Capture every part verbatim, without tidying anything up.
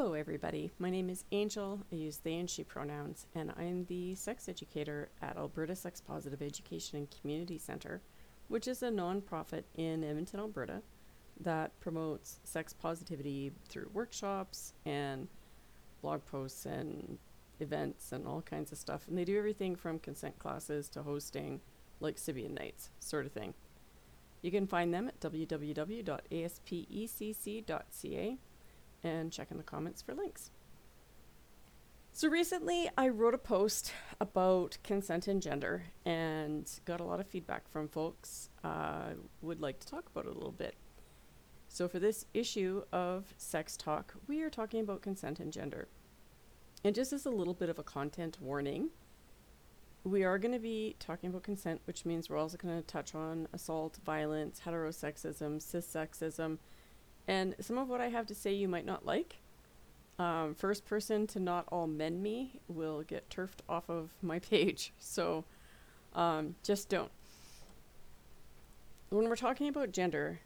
Hello everybody, my name is Angel, I use they and she pronouns, and I am the sex educator at Alberta Sex Positive Education and Community Center, which is a nonprofit in Edmonton, Alberta, that promotes sex positivity through workshops and blog posts and events and all kinds of stuff. And they do everything from consent classes to hosting Lesbian nights, sort of thing. You can find them at w w w dot a s p e c c dot c a and check in the comments for links. So recently I wrote a post about consent and gender and got a lot of feedback from folks uh, would like to talk about it a little bit. So for this issue of Sex Talk, we are talking about consent and gender. And just as a little bit of a content warning, we are going to be talking about consent, which means we're also going to touch on assault, violence, heterosexism, cissexism, and some of what I have to say you might not like. Um, first person to not all men me will get turfed off of my page. So um, just don't. When we're talking about gender,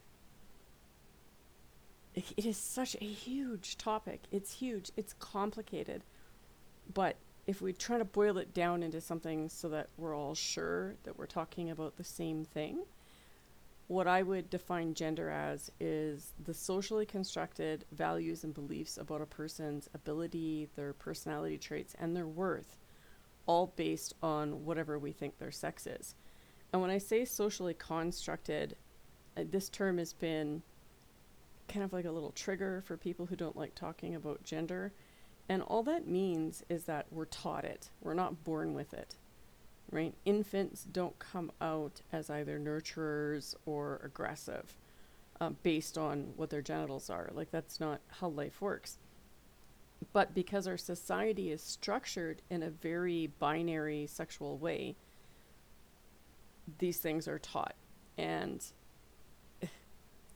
it, it is such a huge topic. It's huge. It's complicated. But if we try to boil it down into something so that we're all sure that we're talking about the same thing, what I would define gender as is the socially constructed values and beliefs about a person's ability, their personality traits, and their worth, all based on whatever we think their sex is. And when I say socially constructed, uh, this term has been kind of like a little trigger for people who don't like talking about gender. And all that means is that we're taught it. We're not born with it. Right? Infants don't come out as either nurturers or aggressive uh, based on what their genitals are. Like, that's not how life works. But because our society is structured in a very binary sexual way, these things are taught, and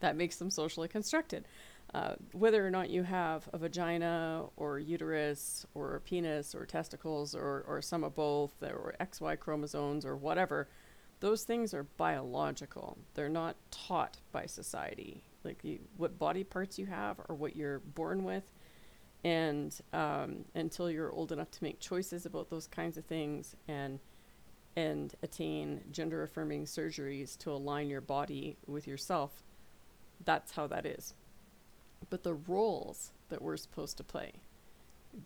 that makes them socially constructed. Uh, whether or not you have a vagina or uterus or a penis or testicles or, or some of both or X Y chromosomes or whatever, those things are biological. They're not taught by society. Like, you, what body parts you have are what you're born with. And um, until you're old enough to make choices about those kinds of things and, and attain gender affirming surgeries to align your body with yourself, that's how that is. But the roles that we're supposed to play,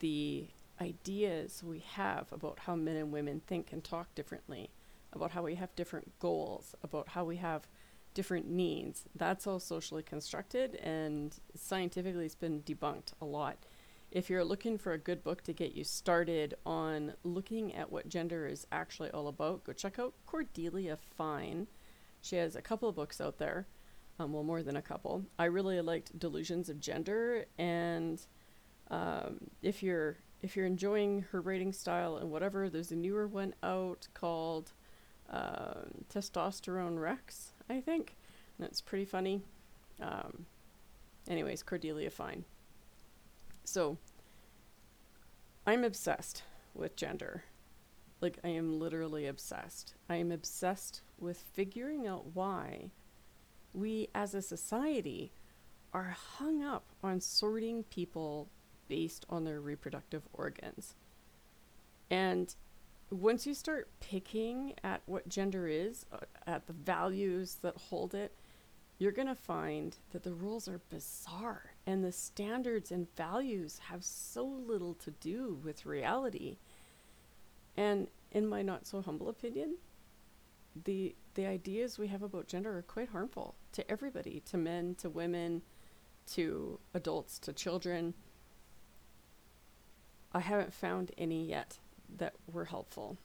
the ideas we have about how men and women think and talk differently, about how we have different goals, about how we have different needs, that's all socially constructed, and scientifically it's been debunked a lot. If you're looking for a good book to get you started on looking at what gender is actually all about, go check out Cordelia Fine. She has a couple of books out there. Um, well, more than a couple. I really liked Delusions of Gender, and um, if you're if you're enjoying her writing style and whatever, there's a newer one out called um, Testosterone Rex, I think. And it's pretty funny. Um, anyways, Cordelia Fine. So I'm obsessed with gender. Like, I am literally obsessed. I am obsessed with figuring out why we as a society are hung up on sorting people based on their reproductive organs. And once you start picking at what gender is, uh, at the values that hold it, you're going to find that the rules are bizarre and the standards and values have so little to do with reality. And in my not so humble opinion, the the ideas we have about gender are quite harmful to everybody, to men, to women, to adults, to children. I haven't found any yet that were helpful.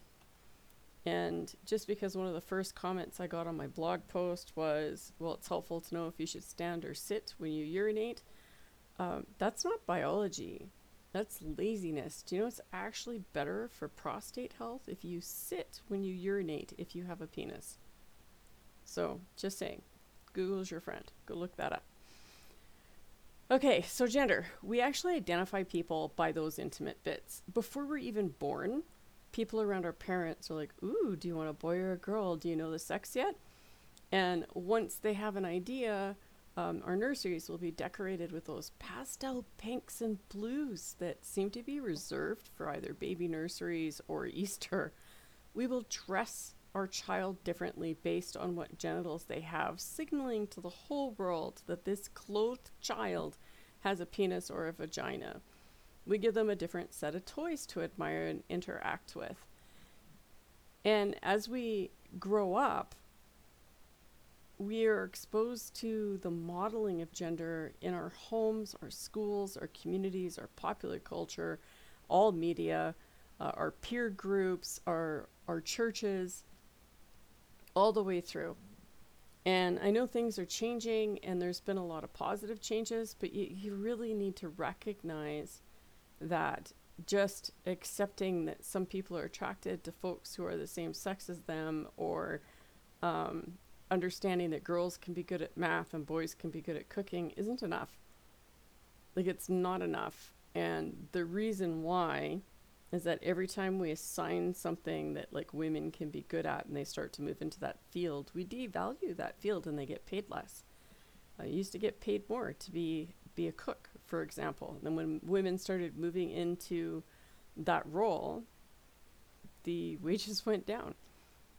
And just because one of the first comments I got on my blog post was, well, it's helpful to know if you should stand or sit when you urinate. Um, that's not biology. That's laziness. Do you know it's actually better for prostate health if you sit when you urinate if you have a penis? So just saying, Google's your friend. Go look that up. Okay, so gender. We actually identify people by those intimate bits. Before we're even born, people around our parents are like, ooh, do you want a boy or a girl? Do you know the sex yet? And once they have an idea Um, our nurseries will be decorated with those pastel pinks and blues that seem to be reserved for either baby nurseries or Easter. We will dress our child differently based on what genitals they have, signaling to the whole world that this clothed child has a penis or a vagina. We give them a different set of toys to admire and interact with. And as we grow up, we are exposed to the modeling of gender in our homes, our schools, our communities, our popular culture, all media, uh, our peer groups, our, our churches, all the way through. And I know things are changing and there's been a lot of positive changes, but you, you really need to recognize that just accepting that some people are attracted to folks who are the same sex as them, or um, understanding that girls can be good at math and boys can be good at cooking isn't enough. Like, it's not enough. And the reason why is that every time we assign something that like women can be good at and they start to move into that field, we devalue that field and they get paid less. I used to get paid more to be be a cook, for example. And then when women started moving into that role, the wages went down.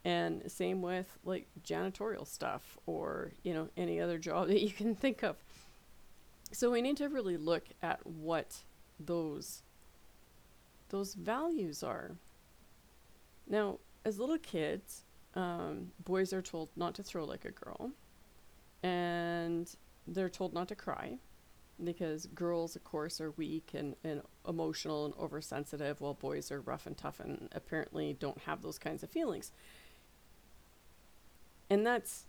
And same with like janitorial stuff, or, you know, any other job that you can think of. So we need to really look at what those those values are. Now, as little kids, um, boys are told not to throw like a girl, and they're told not to cry, because girls, of course, are weak and, and emotional and oversensitive, while boys are rough and tough and apparently don't have those kinds of feelings. And that's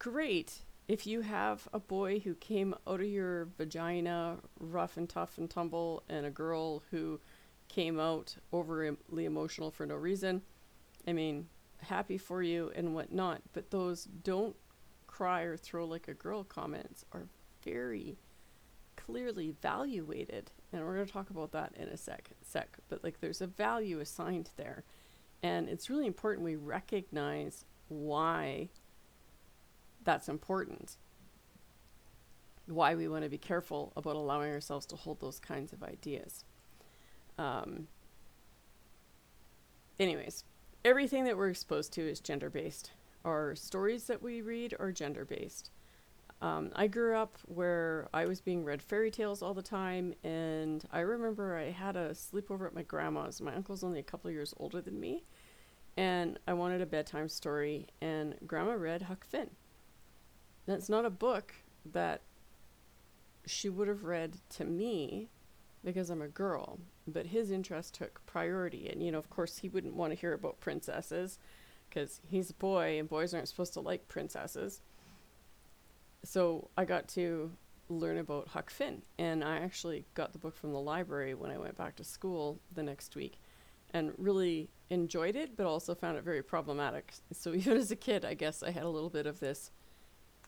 great if you have a boy who came out of your vagina rough and tough and tumble, and a girl who came out overly emotional for no reason. I mean, happy for you and whatnot, but those "don't cry" or "throw like a girl" comments are very clearly valuated, and we're going to talk about that in a sec, sec. But like, there's a value assigned there, and it's really important we recognize why that's important, why we want to be careful about allowing ourselves to hold those kinds of ideas. Um, anyways, everything that we're exposed to is gender-based. Our stories that we read are gender-based. Um, I grew up where I was being read fairy tales all the time, and I remember I had a sleepover at my grandma's. My uncle's only a couple of years older than me, and I wanted a bedtime story, and Grandma read Huck Finn. That's not a book that she would have read to me because I'm a girl, but his interest took priority, and, you know, of course he wouldn't want to hear about princesses because he's a boy and boys aren't supposed to like princesses. So I got to learn about Huck Finn, and I actually got the book from the library when I went back to school the next week and really enjoyed it, but also found it very problematic. So even as a kid, I guess I had a little bit of this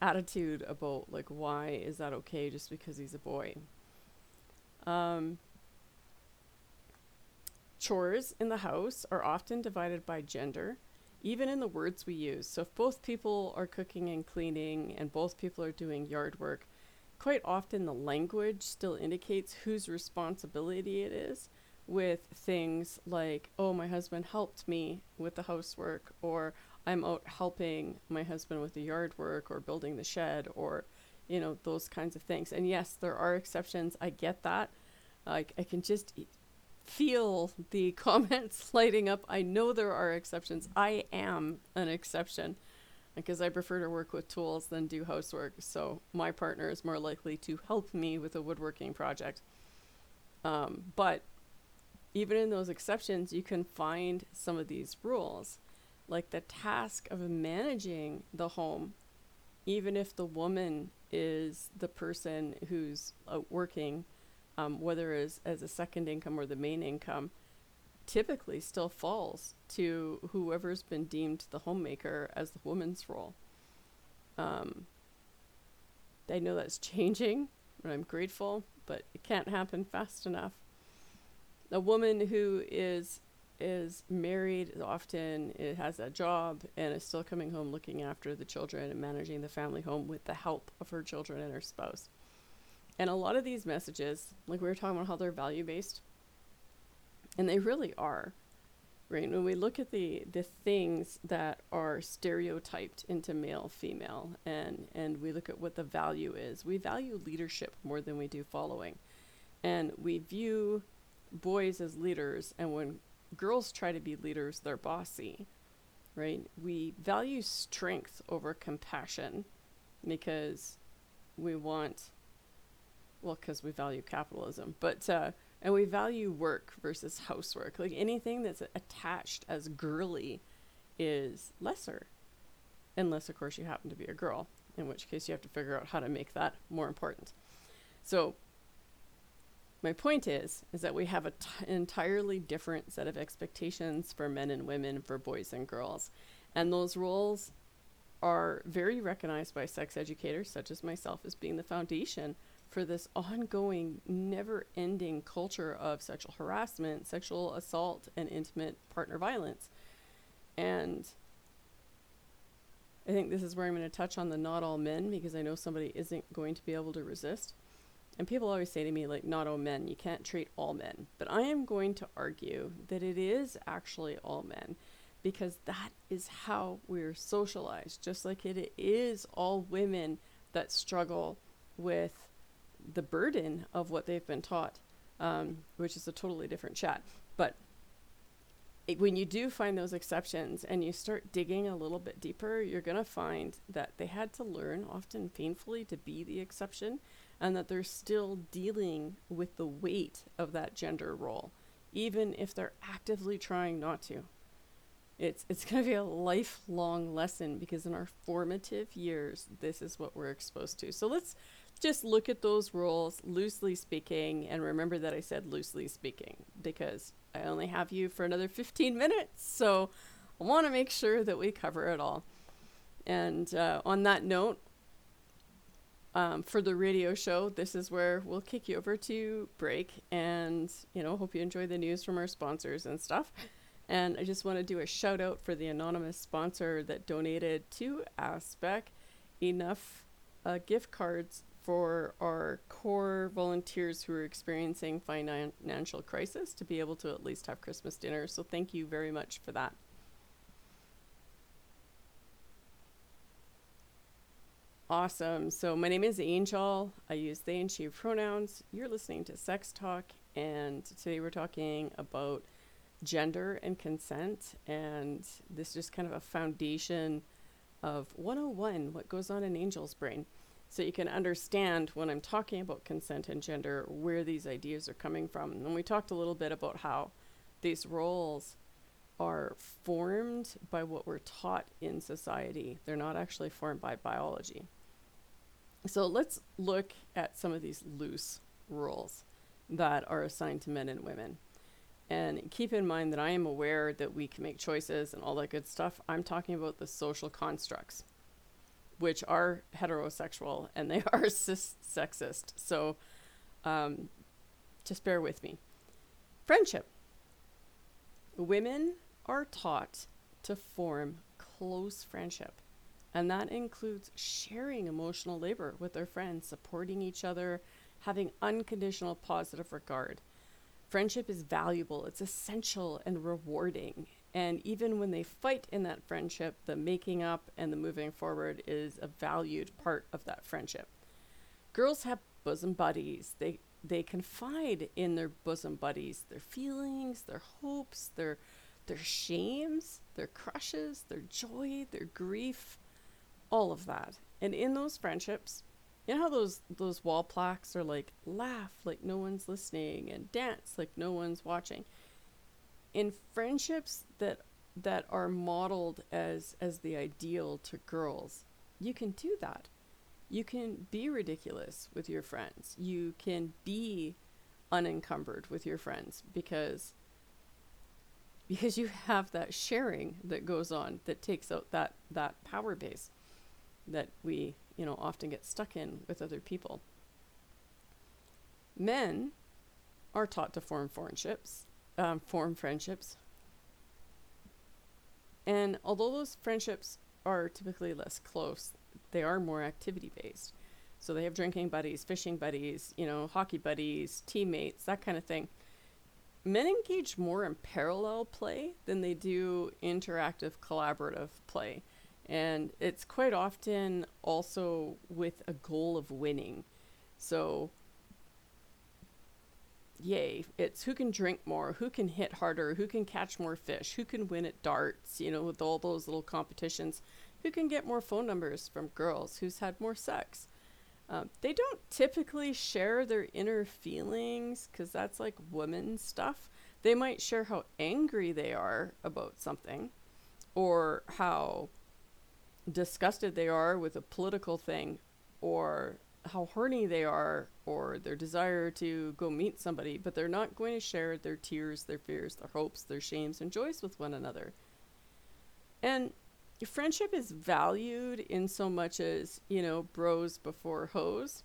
attitude about like, why is that okay just because he's a boy? Um, chores in the house are often divided by gender, even in the words we use. So if both people are cooking and cleaning and both people are doing yard work, quite often the language still indicates whose responsibility it is, with things like, oh, my husband helped me with the housework, or I'm out helping my husband with the yard work or building the shed, or, you know, those kinds of things. And yes, there are exceptions. I get that. I, I can just feel the comments lighting up. I know there are exceptions. I am an exception because I prefer to work with tools than do housework. So my partner is more likely to help me with a woodworking project. Um, but even in those exceptions, you can find some of these rules, like the task of managing the home, even if the woman is the person who's out working. Um, whether as, as a second income or the main income, typically still falls to whoever's been deemed the homemaker as the woman's role. Um, I know that's changing, and I'm grateful, but it can't happen fast enough. A woman who is is married often, it has a job, and is still coming home looking after the children and managing the family home with the help of her children and her spouse. And a lot of these messages, like we were talking about how they're value-based, and they really are, right? When we look at the the things that are stereotyped into male, female, and, and we look at what the value is, we value leadership more than we do following. And we view boys as leaders, and when girls try to be leaders, they're bossy, right? We value strength over compassion because we want, well, because we value capitalism, but, uh, and we value work versus housework. Like anything that's attached as girly is lesser, unless of course you happen to be a girl, in which case you have to figure out how to make that more important. So my point is, is that we have an t- entirely different set of expectations for men and women, for boys and girls. And those roles are very recognized by sex educators, such as myself, as being the foundation for this ongoing, never-ending culture of sexual harassment, sexual assault, and intimate partner violence. And I think this is where I'm going to touch on the not all men, because I know somebody isn't going to be able to resist. And people always say to me, like, not all men, you can't treat all men. But I am going to argue that it is actually all men, because that is how we're socialized, just like it is all women that struggle with the burden of what they've been taught, um, which is a totally different chat. But it, when you do find those exceptions and you start digging a little bit deeper, you're going to find that they had to learn, often painfully, to be the exception, and that they're still dealing with the weight of that gender role, even if they're actively trying not to. It's it's going to be a lifelong lesson, because in our formative years, this is what we're exposed to. So let's just look at those roles, loosely speaking, and remember that I said loosely speaking, because I only have you for another fifteen minutes, so I want to make sure that we cover it all. And uh, on that note, Um, for the radio show, this is where we'll kick you over to break, and, you know, hope you enjoy the news from our sponsors and stuff. And I just want to do a shout out for the anonymous sponsor that donated to Aspec enough uh, gift cards for our core volunteers who are experiencing financial crisis to be able to at least have Christmas dinner. So thank you very much for that. Awesome. So my name is Angel. I use they and she pronouns. You're listening to Sex Talk, and today we're talking about gender and consent, and this is just kind of a foundation of one oh one, what goes on in Angel's brain. So you can understand when I'm talking about consent and gender, where these ideas are coming from. And we talked a little bit about how these roles are formed by what we're taught in society. They're not actually formed by biology. So let's look at some of these loose roles that are assigned to men and women. And keep in mind that I am aware that we can make choices and all that good stuff. I'm talking about the social constructs, which are heterosexual and they are cis sexist. So um, just bear with me. Friendship. Women are taught to form close friendship, and that includes sharing emotional labor with their friends, supporting each other, having unconditional positive regard. Friendship is valuable, it's essential and rewarding, and even when they fight in that friendship, the making up and the moving forward is a valued part of that friendship. Girls have bosom buddies. They They confide in their bosom buddies, their feelings, their hopes, their their shames, their crushes, their joy, their grief, all of that. And in those friendships, you know how those, those wall plaques are like, laugh like no one's listening and dance like no one's watching. In friendships that that are modeled as, as the ideal to girls, you can do that. You can be ridiculous with your friends. You can be unencumbered with your friends because, because you have that sharing that goes on that takes out that, that power base that we, you know, often get stuck in with other people. Men are taught to form friendships, um, form friendships, And although those friendships are typically less close, they are more activity-based. So they have drinking buddies, fishing buddies, you know, hockey buddies, teammates, that kind of thing. Men engage more in parallel play than they do interactive, collaborative play. And it's quite often also with a goal of winning. So, yay, it's who can drink more, who can hit harder, who can catch more fish, who can win at darts, you know, with all those little competitions, who can get more phone numbers from girls, who's had more sex. Uh, they don't typically share their inner feelings because that's like women stuff. They might share how angry they are about something or how disgusted they are with a political thing or how horny they are or their desire to go meet somebody, but they're not going to share their tears, their fears, their hopes, their shames and joys with one another. And friendship is valued in so much as, you know, bros before hoes,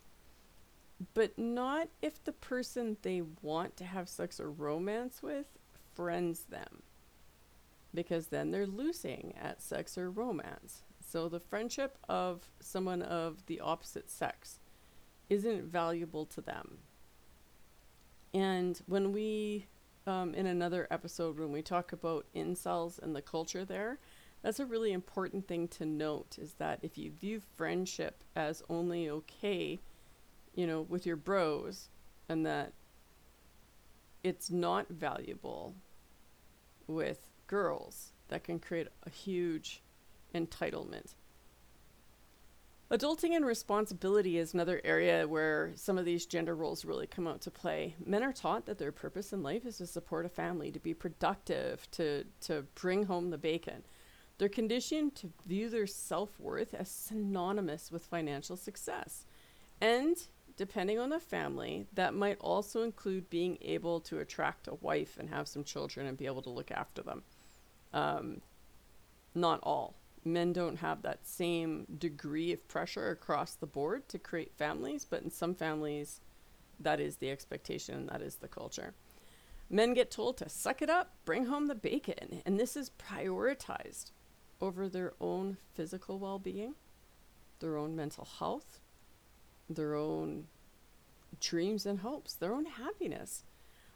but not if the person they want to have sex or romance with friends them, because then they're losing at sex or romance. So the friendship of someone of the opposite sex isn't valuable to them. And when we, um, in another episode, when we talk about incels and the culture there, that's a really important thing to note, is that if you view friendship as only okay, you know, with your bros, and that it's not valuable with girls, that can create a huge entitlement. Adulting and responsibility is another area where some of these gender roles really come out to play. Men are taught that their purpose in life is to support a family, to be productive, to, to bring home the bacon. They're conditioned to view their self-worth as synonymous with financial success. And depending on the family, that might also include being able to attract a wife and have some children and be able to look after them. Um, not all. Men don't have that same degree of pressure across the board to create families, but in some families, that is the expectation, that is the culture. Men get told to suck it up, bring home the bacon, and this is prioritized over their own physical well-being, their own mental health, their own dreams and hopes, their own happiness.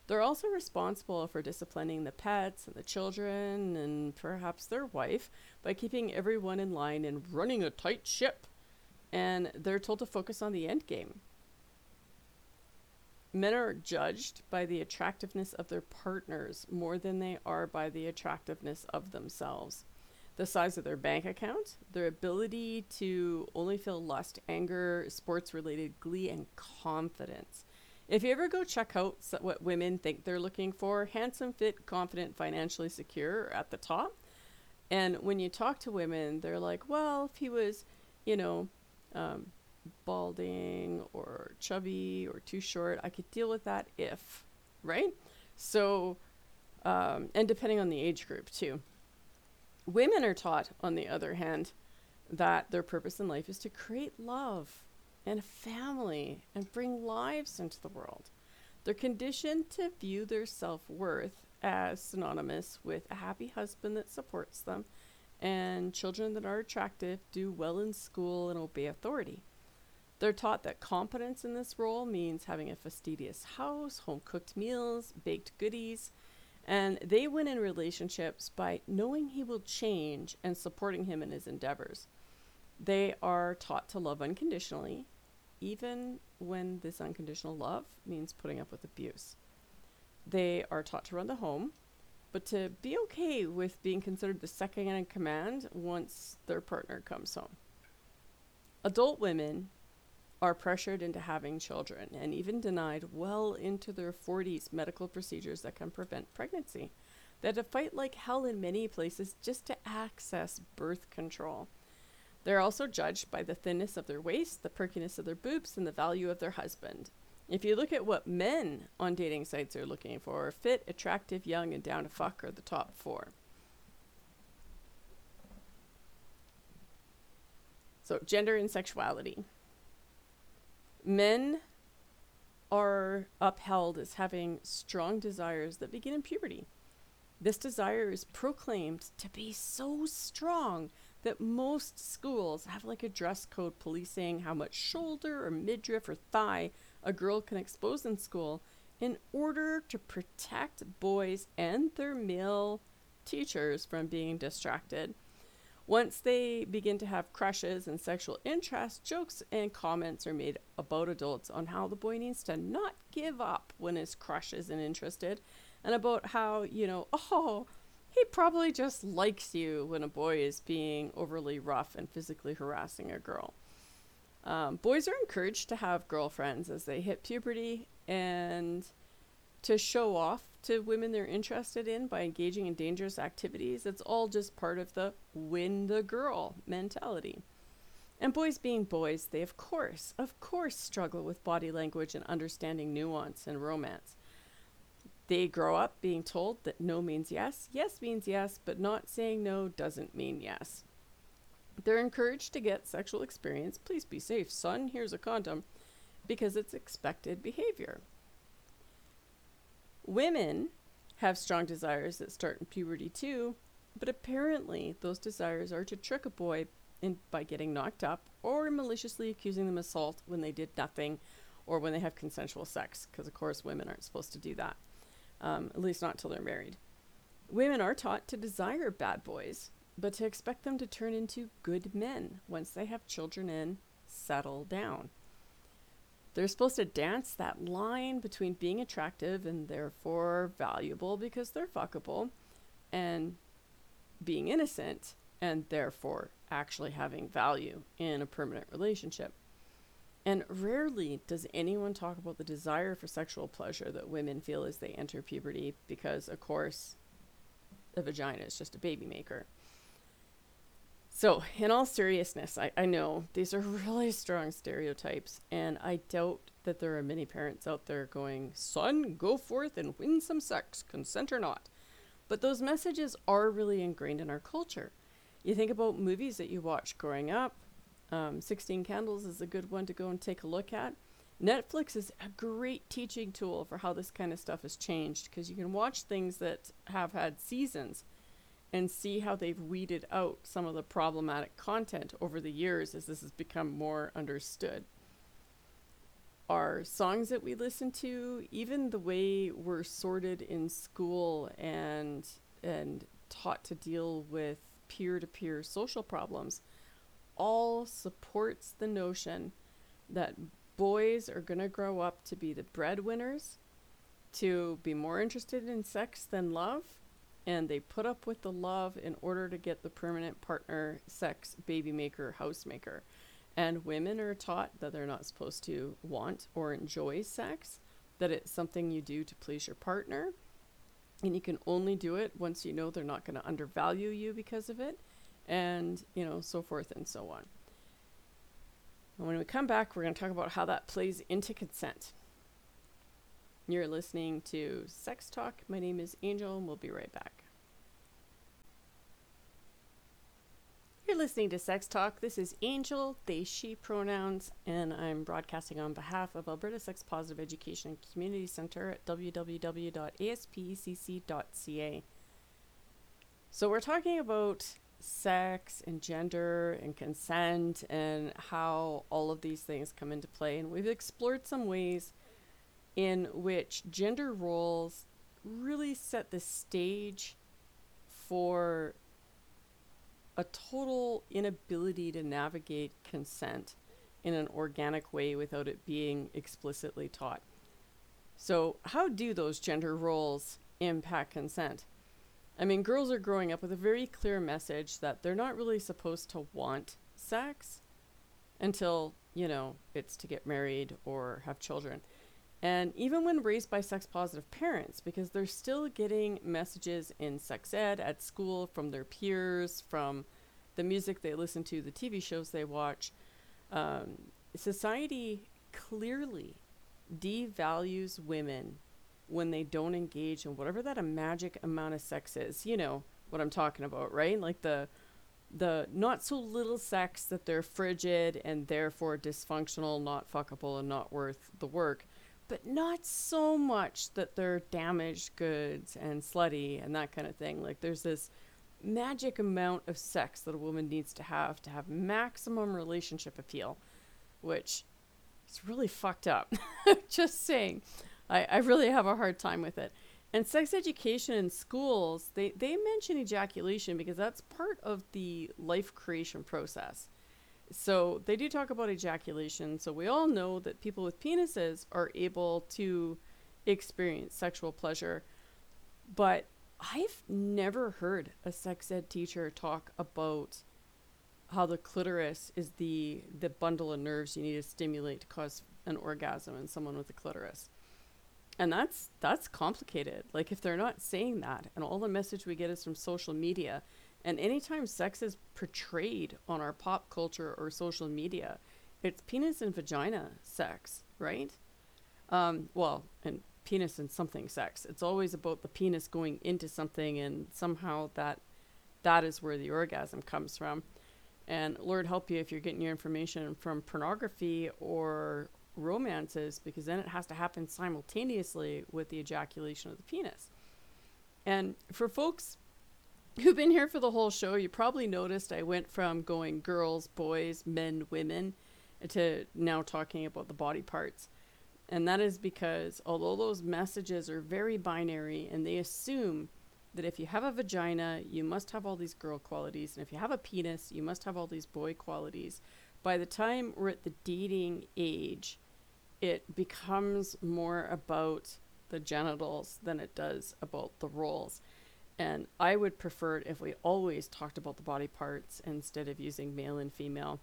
They're also responsible for disciplining the pets and the children and perhaps their wife by keeping everyone in line and running a tight ship. And they're told to focus on the end game. Men are judged by the attractiveness of their partners more than they are by the attractiveness of themselves. The size of their bank account, their ability to only feel lust, anger, sports-related glee, and confidence. If you ever go check out what women think they're looking for, handsome, fit, confident, financially secure at the top. And when you talk to women, they're like, well, if he was, you know, um, balding or chubby or too short, I could deal with that if, right? So, um, and depending on the age group too. Women are taught, on the other hand, that their purpose in life is to create love and a family and bring lives into the world. They're conditioned to view their self-worth as synonymous with a happy husband that supports them and children that are attractive, do well in school, and obey authority. They're taught that competence in this role means having a fastidious house, home-cooked meals, baked goodies, and they win in relationships by knowing he will change and supporting him in his endeavors. They are taught to love unconditionally, even when this unconditional love means putting up with abuse. They are taught to run the home, but to be okay with being considered the second in command once their partner comes home. Adult women are pressured into having children and even denied well into their forties medical procedures that can prevent pregnancy. They had to fight like hell in many places just to access birth control. They're also judged by the thinness of their waist, the perkiness of their boobs, and the value of their husband. If you look at what men on dating sites are looking for, fit, attractive, young, and down to fuck are the top four. So gender and sexuality. Men are upheld as having strong desires that begin in puberty. This desire is proclaimed to be so strong that most schools have like a dress code policing how much shoulder or midriff or thigh a girl can expose in school in order to protect boys and their male teachers from being distracted. Once they begin to have crushes and sexual interest, jokes and comments are made about adults on how the boy needs to not give up when his crush isn't interested, and about how, you know, oh, he probably just likes you when a boy is being overly rough and physically harassing a girl. Um, boys are encouraged to have girlfriends as they hit puberty and to show off to women they're interested in by engaging in dangerous activities. It's all just part of the win the girl mentality. And boys being boys, they of course, of course struggle with body language and understanding nuance and romance. They grow up being told that no means yes, yes means yes, but not saying no doesn't mean yes. They're encouraged to get sexual experience. Please be safe, son, here's a condom, because it's expected behavior. Women have strong desires that start in puberty too, but apparently those desires are to trick a boy in, by getting knocked up or maliciously accusing them of assault when they did nothing or when they have consensual sex, because of course women aren't supposed to do that. Um, at least not till they're married. Women are taught to desire bad boys, but to expect them to turn into good men once they have children and settle down. They're supposed to dance that line between being attractive and therefore valuable because they're fuckable, and being innocent and therefore actually having value in a permanent relationship. And rarely does anyone talk about the desire for sexual pleasure that women feel as they enter puberty because, of course, the vagina is just a baby maker. So, in all seriousness, I, I know these are really strong stereotypes, and I doubt that there are many parents out there going, son, go forth and win some sex, consent or not. But those messages are really ingrained in our culture. You think about movies that you watch growing up. Um, Sixteen Candles is a good one to go and take a look at. Netflix is a great teaching tool for how this kind of stuff has changed, because you can watch things that have had seasons and see how they've weeded out some of the problematic content over the years as this has become more understood. Our songs that we listen to, even the way we're sorted in school and, and taught to deal with peer-to-peer social problems, all supports the notion that boys are going to grow up to be the breadwinners, to be more interested in sex than love, and they put up with the love in order to get the permanent partner, sex, baby maker, housemaker. And women are taught that they're not supposed to want or enjoy sex, that it's something you do to please your partner, and you can only do it once you know they're not going to undervalue you because of it. And, you know, so forth and so on. And when we come back, we're going to talk about how that plays into consent. You're listening to Sex Talk. My name is Angel, and we'll be right back. You're listening to Sex Talk. This is Angel, they, she pronouns, and I'm broadcasting on behalf of Alberta Sex Positive Education and Community Center at w w w dot a s p c c dot c a. So we're talking about sex and gender and consent and how all of these things come into play, and we've explored some ways in which gender roles really set the stage for a total inability to navigate consent in an organic way without it being explicitly taught. So how do those gender roles impact consent? I mean, girls are growing up with a very clear message that they're not really supposed to want sex until, you know, it's to get married or have children. And even when raised by sex-positive parents, because they're still getting messages in sex ed at school from their peers, from the music they listen to, the T V shows they watch, um, society clearly devalues women when they don't engage in whatever that a magic amount of sex is. You know what I'm talking about, right? Like the the not so little sex that they're frigid and therefore dysfunctional, not fuckable, and not worth the work, but not so much that they're damaged goods and slutty and that kind of thing. Like, there's this magic amount of sex that a woman needs to have to have maximum relationship appeal, which is really fucked up. Just saying. I, I really have a hard time with it. And sex education in schools, they, they mention ejaculation because that's part of the life creation process. So they do talk about ejaculation. So we all know that people with penises are able to experience sexual pleasure. But I've never heard a sex ed teacher talk about how the clitoris is the, the bundle of nerves you need to stimulate to cause an orgasm in someone with a clitoris. And that's that's complicated. Like, if they're not saying that, and all the message we get is from social media, and anytime sex is portrayed on our pop culture or social media, it's penis and vagina sex, right? Um, well, and penis and something sex. It's always about the penis going into something, and somehow that that is where the orgasm comes from. And Lord help you if you're getting your information from pornography or romances, because then it has to happen simultaneously with the ejaculation of the penis. And for folks who've been here for the whole show, you probably noticed I went from going girls, boys, men, women to now talking about the body parts. And that is because although those messages are very binary and they assume that if you have a vagina, you must have all these girl qualities, and if you have a penis, you must have all these boy qualities. By the time we're at the dating age, it becomes more about the genitals than it does about the roles. And I would prefer it if we always talked about the body parts instead of using male and female,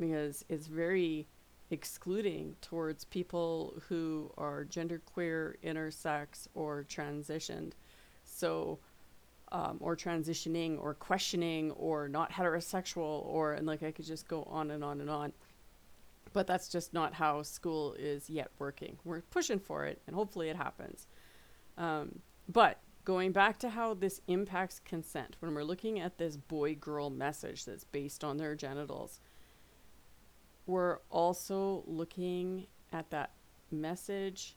because it's very excluding towards people who are genderqueer, intersex, or transitioned. So, Um, or transitioning, or questioning, or not heterosexual, or, and like I could just go on and on and on. But that's just not how school is yet working. We're pushing for it, and hopefully it happens. Um, but going back to how this impacts consent, when we're looking at this boy-girl message that's based on their genitals, we're also looking at that message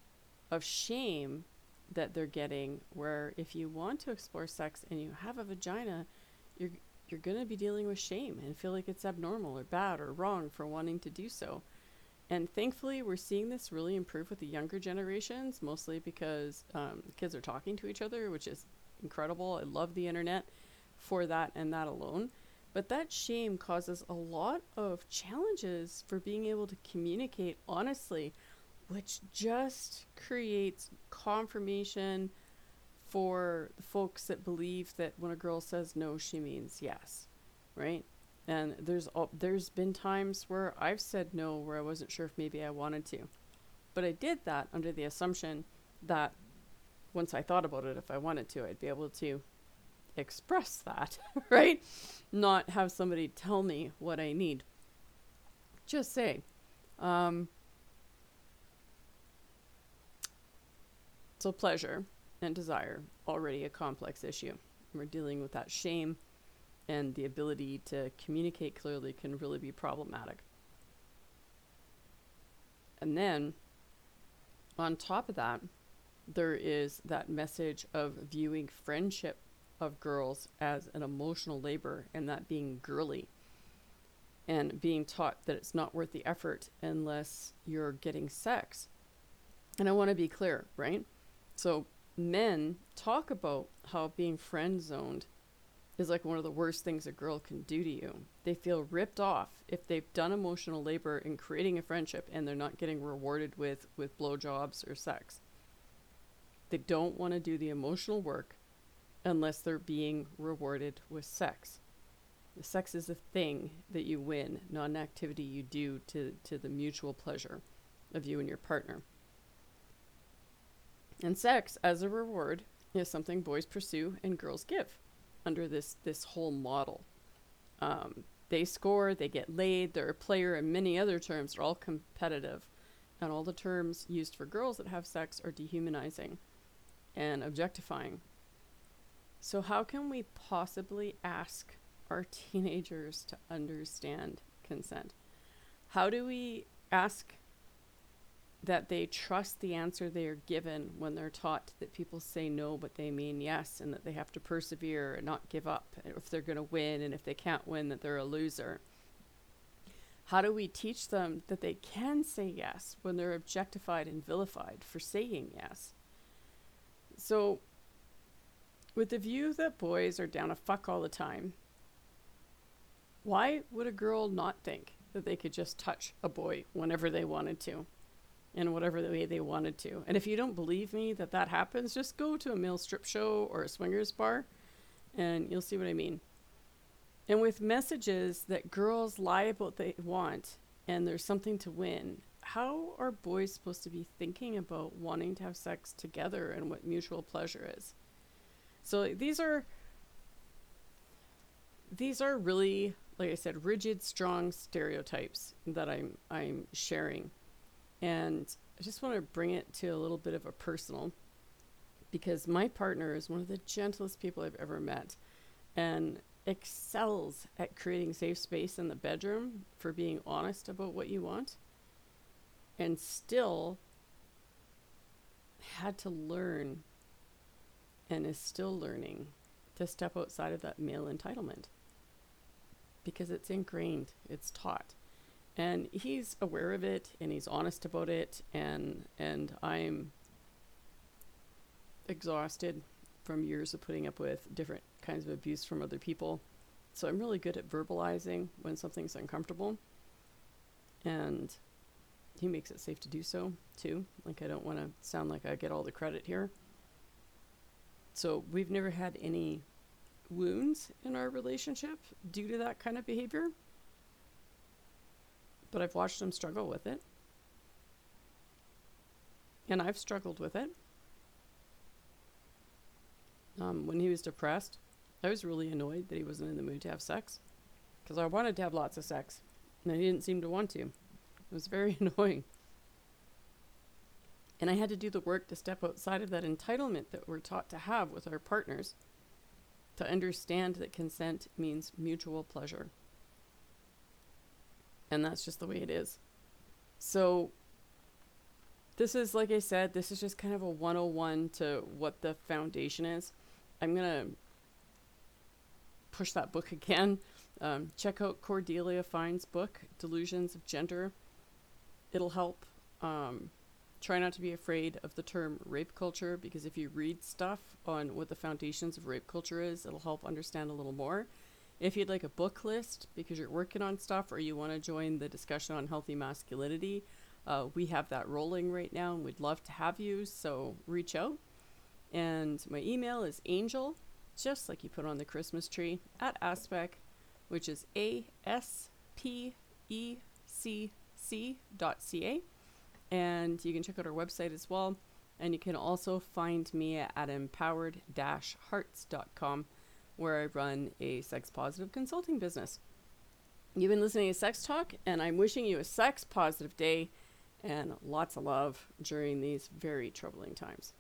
of shame that they're getting, where if you want to explore sex and you have a vagina, you're you're going to be dealing with shame and feel like it's abnormal or bad or wrong for wanting to do so. And thankfully, we're seeing this really improve with the younger generations, mostly because um, kids are talking to each other, which is incredible. I love the internet for that and that alone. But that shame causes a lot of challenges for being able to communicate honestly, which just creates confirmation for the folks that believe that when a girl says no, she means yes, right? And there's all, there's been times where I've said no, where I wasn't sure if maybe I wanted to. But I did that under the assumption that once I thought about it, if I wanted to, I'd be able to express that, right? Not have somebody tell me what I need. Just say, um... So pleasure and desire, already a complex issue. We're dealing with that shame, and the ability to communicate clearly can really be problematic. And then on top of that, there is that message of viewing friendship of girls as an emotional labor, and that being girly, and being taught that it's not worth the effort unless you're getting sex. And I want to be clear, right? So men talk about how being friend-zoned is like one of the worst things a girl can do to you. They feel ripped off if they've done emotional labor in creating a friendship and they're not getting rewarded with, with blowjobs or sex. They don't want to do the emotional work unless they're being rewarded with sex. The sex is a thing that you win, not an activity you do to, to the mutual pleasure of you and your partner. And sex as a reward is something boys pursue and girls give under this, this whole model. Um, they score, they get laid, they're a player, and many other terms are all competitive. And all the terms used for girls that have sex are dehumanizing and objectifying. So how can we possibly ask our teenagers to understand consent? How do we ask that they trust the answer they are given when they're taught that people say no, but they mean yes, and that they have to persevere and not give up if they're going to win, and if they can't win, that they're a loser. How do we teach them that they can say yes when they're objectified and vilified for saying yes? So, with the view that boys are down a fuck all the time, why would a girl not think that they could just touch a boy whenever they wanted to, in whatever way they wanted to? And if you don't believe me that that happens, just go to a male strip show or a swingers bar, and you'll see what I mean. And with messages that girls lie about they want and there's something to win, how are boys supposed to be thinking about wanting to have sex together and what mutual pleasure is? So these are, these are really, like I said, rigid, strong stereotypes that I'm, I'm sharing. And I just want to bring it to a little bit of a personal, because my partner is one of the gentlest people I've ever met, and excels at creating safe space in the bedroom for being honest about what you want, and still had to learn, and is still learning, to step outside of that male entitlement, because it's ingrained, it's taught, and he's aware of it, and he's honest about it, and and I'm exhausted from years of putting up with different kinds of abuse from other people. So I'm really good at verbalizing when something's uncomfortable, and he makes it safe to do so too. Like, I don't want to sound like I get all the credit here. So we've never had any wounds in our relationship due to that kind of behavior, but I've watched him struggle with it, and I've struggled with it. Um, when he was depressed, I was really annoyed that he wasn't in the mood to have sex, because I wanted to have lots of sex, and he didn't seem to want to. It was very annoying. And I had to do the work to step outside of that entitlement that we're taught to have with our partners, to understand that consent means mutual pleasure. And that's just the way it is. So this is, like I said, this is just kind of a one oh one to what the foundation is. I'm going to push that book again. Um, check out Cordelia Fine's book, Delusions of Gender. It'll help. Um, try not to be afraid of the term rape culture, because if you read stuff on what the foundations of rape culture is, it'll help understand a little more. If you'd like a book list, because you're working on stuff, or you want to join the discussion on healthy masculinity, uh, we have that rolling right now, and we'd love to have you, so reach out. And my email is angel, just like you put on the Christmas tree, at aspec, which is A S P E C C dot C A. And you can check out our website as well. And you can also find me at empowered dash hearts dot com, where I run a sex positive consulting business. You've been listening to Sex Talk, and I'm wishing you a sex positive day and lots of love during these very troubling times.